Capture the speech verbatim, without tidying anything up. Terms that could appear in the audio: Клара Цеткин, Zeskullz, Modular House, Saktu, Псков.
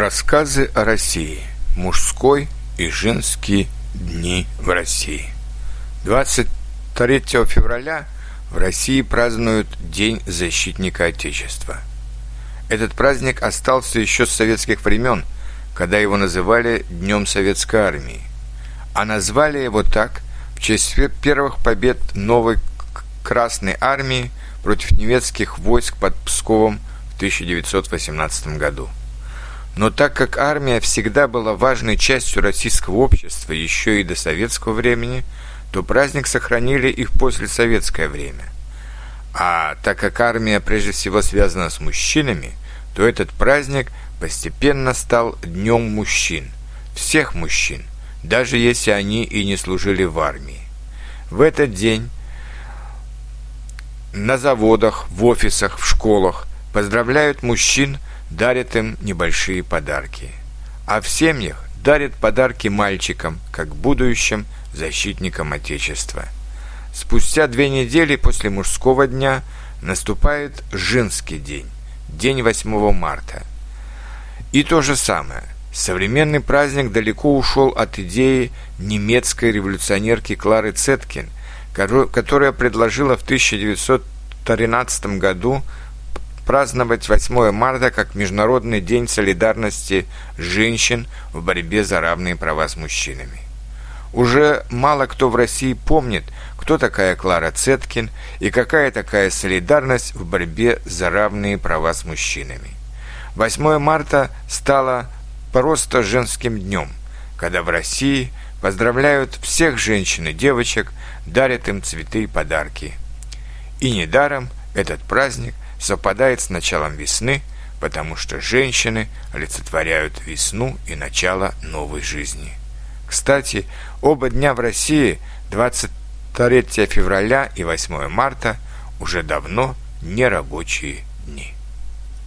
Рассказы о России. Мужской и женские дни в России. двадцать третьего февраля в России празднуют День защитника Отечества. Этот праздник остался еще с советских времен, когда его называли Днем Советской Армии. А назвали его так в честь первых побед новой Красной Армии против немецких войск под Псковом в тысяча девятьсот восемнадцатом году. Но так как армия всегда была важной частью российского общества еще и до советского времени, то праздник сохранили и в послесоветское время. А так как армия прежде всего связана с мужчинами, то этот праздник постепенно стал днем мужчин, всех мужчин, даже если они и не служили в армии. В этот день на заводах, в офисах, в школах поздравляют мужчин, дарят им небольшие подарки. А в семьях дарят подарки мальчикам, как будущим защитникам Отечества. Спустя две недели после мужского дня наступает женский день, день восьмого марта. И то же самое. Современный праздник далеко ушел от идеи немецкой революционерки Клары Цеткин, которая предложила в тысяча девятьсот тринадцатом году праздновать восьмое марта как Международный день солидарности женщин в борьбе за равные права с мужчинами. Уже мало кто в России помнит, кто такая Клара Цеткин и какая такая солидарность в борьбе за равные права с мужчинами. восьмое марта стало просто женским днем, когда в России поздравляют всех женщин и девочек, дарят им цветы и подарки. И недаром этот праздник совпадает с началом весны, потому что женщины олицетворяют весну и начало новой жизни. Кстати, оба дня в России, двадцать третьего февраля и восьмое марта, уже давно не рабочие дни.